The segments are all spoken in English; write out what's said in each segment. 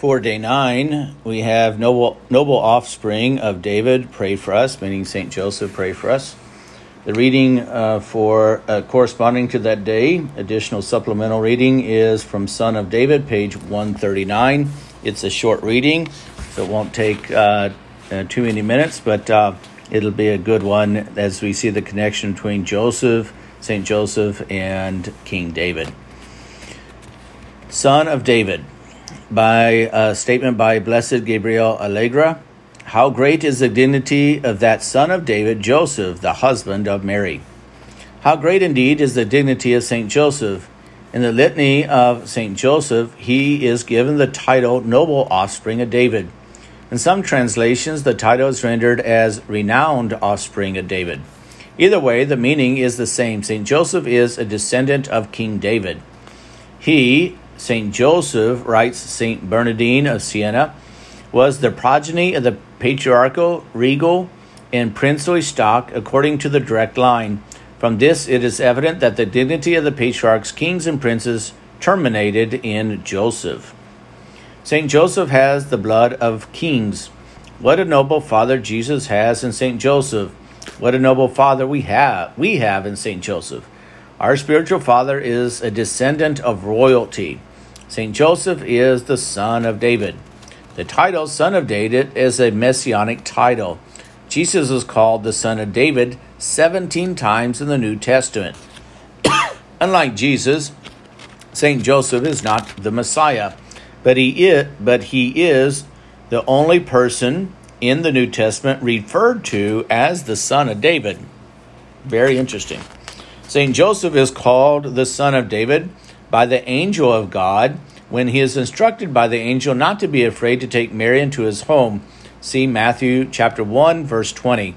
For day 9, we have noble offspring of David, pray for us, meaning St. Joseph, pray for us. The reading corresponding to that day, additional supplemental reading, is from Son of David, page 139. It's a short reading, so it won't take too many minutes, but it'll be a good one as we see the connection between Joseph, St. Joseph, and King David. Son of David, by a statement by Blessed Gabriel Allegra. How great is the dignity of that son of David, Joseph, the husband of Mary. How great indeed is the dignity of St. Joseph. In the litany of St. Joseph, he is given the title Noble Offspring of David. In some translations, the title is rendered as Renowned Offspring of David. Either way, the meaning is the same. St. Joseph is a descendant of King David. He, St. Joseph, writes St. Bernardino of Siena, was the progeny of the patriarchal, regal, and princely stock according to the direct line. From this, it is evident that the dignity of the patriarchs, kings, and princes terminated in Joseph. St. Joseph has the blood of kings. What a noble father Jesus has in St. Joseph. What a noble father we have in St. Joseph. Our spiritual father is a descendant of royalty. St. Joseph is the son of David. The title Son of David is a messianic title. Jesus is called the Son of David 17 times in the New Testament. Unlike Jesus, St. Joseph is not the Messiah, but he is the only person in the New Testament referred to as the Son of David. Very interesting. St. Joseph is called the Son of David by the angel of God when he is instructed by the angel not to be afraid to take Mary into his home. See Matthew chapter 1, verse 20.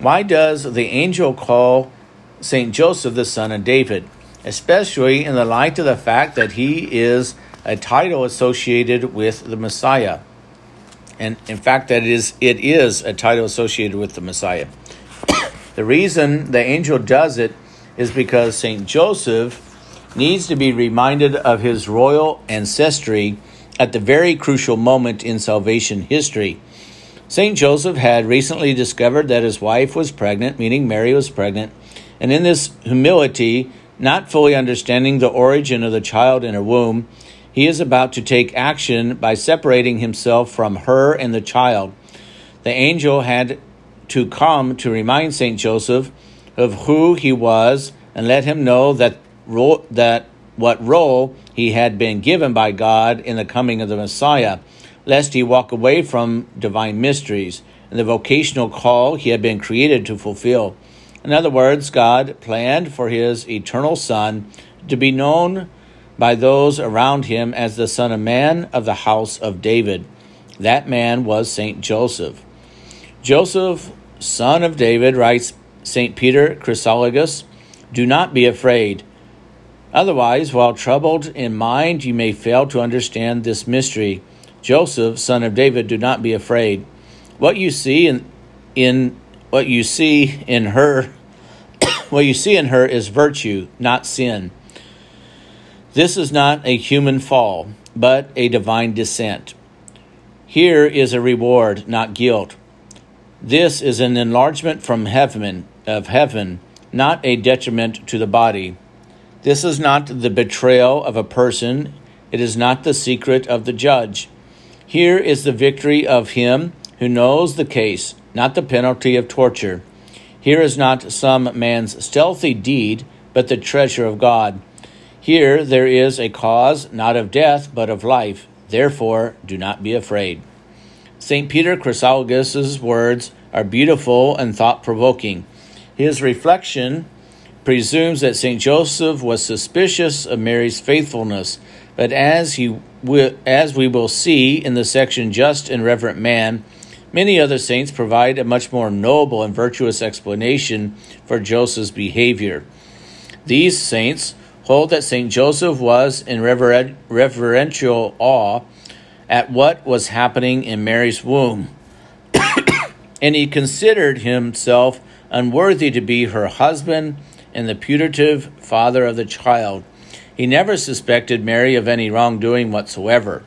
Why does the angel call St. Joseph the Son of David, especially in the light of the fact that he is a title associated with the Messiah? And in fact, that it is a title associated with the Messiah. The reason the angel does it is because St. Joseph needs to be reminded of his royal ancestry at the very crucial moment in salvation history. St. Joseph had recently discovered that his wife was pregnant, meaning Mary was pregnant, and in this humility, not fully understanding the origin of the child in her womb, he is about to take action by separating himself from her and the child. The angel had to come to remind St. Joseph of who he was and let him know that what role he had been given by God in the coming of the Messiah, lest he walk away from divine mysteries and the vocational call he had been created to fulfill. In other words, God planned for his eternal Son to be known by those around him as the Son of Man of the house of David. That man was St. Joseph. Joseph, son of David, writes St. Peter Chrysologus, do not be afraid. Otherwise, while troubled in mind, you may fail to understand this mystery. Joseph, son of David, do not be afraid. What you see in her is virtue, not sin. This is not a human fall, but a divine descent. Here is a reward, not guilt. This is an enlargement from heaven, not a detriment to the body. This is not the betrayal of a person. It is not the secret of the judge. Here is the victory of him who knows the case, not the penalty of torture. Here is not some man's stealthy deed, but the treasure of God. Here there is a cause, not of death, but of life. Therefore, do not be afraid. St. Peter Chrysologus' words are beautiful and thought-provoking. His reflection presumes that St. Joseph was suspicious of Mary's faithfulness, but as we will see in the section Just and Reverent Man, many other saints provide a much more noble and virtuous explanation for Joseph's behavior. These saints hold that St. Joseph was in reverential awe at what was happening in Mary's womb, and he considered himself unworthy to be her husband and the putative father of the child. He never suspected Mary of any wrongdoing whatsoever.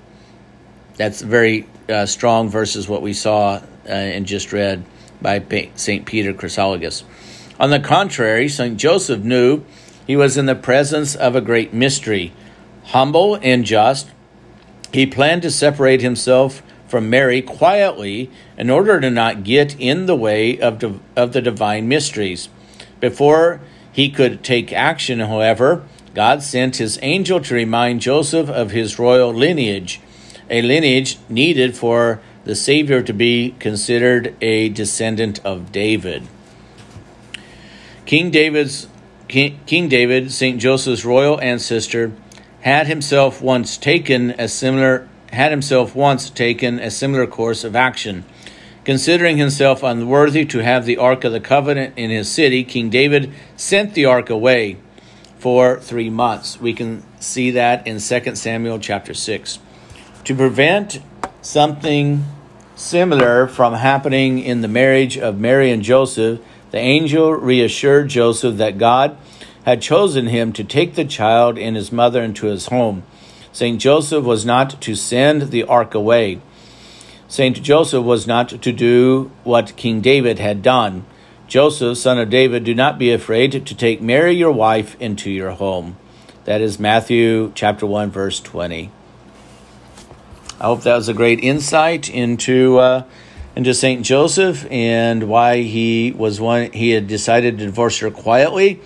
That's very strong versus what we saw and just read by St. Peter Chrysologus. On the contrary, St. Joseph knew he was in the presence of a great mystery. Humble and just, he planned to separate himself from Mary quietly in order to not get in the way of the divine mysteries. Before he could take action, however, God sent his angel to remind Joseph of his royal lineage, a lineage needed for the Savior to be considered a descendant of David. King David, St. Joseph's royal ancestor, had himself once taken a similar course of action. Considering himself unworthy to have the Ark of the Covenant in his city, King David sent the Ark away for 3 months. We can see that in 2 Samuel chapter 6. To prevent something similar from happening in the marriage of Mary and Joseph, the angel reassured Joseph that God had chosen him to take the child and his mother into his home. St. Joseph was not to send the ark away. St. Joseph was not to do what King David had done. Joseph, son of David, do not be afraid to take Mary, your wife, into your home. That is Matthew chapter 1, verse 20. I hope that was a great insight into St. Joseph and why he had decided to divorce her quietly,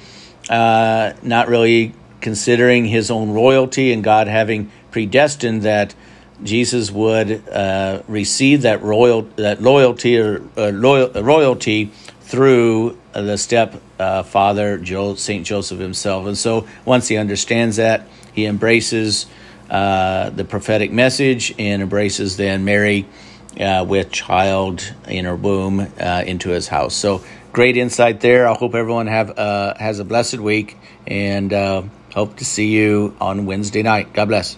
not really considering his own royalty and God having predestined that Jesus would receive that royalty through the stepfather, St. Joseph himself. And so once he understands that, he embraces the prophetic message and embraces then Mary with child in her womb into his house. So great insight there. I hope everyone has a blessed week and hope to see you on Wednesday night. God bless.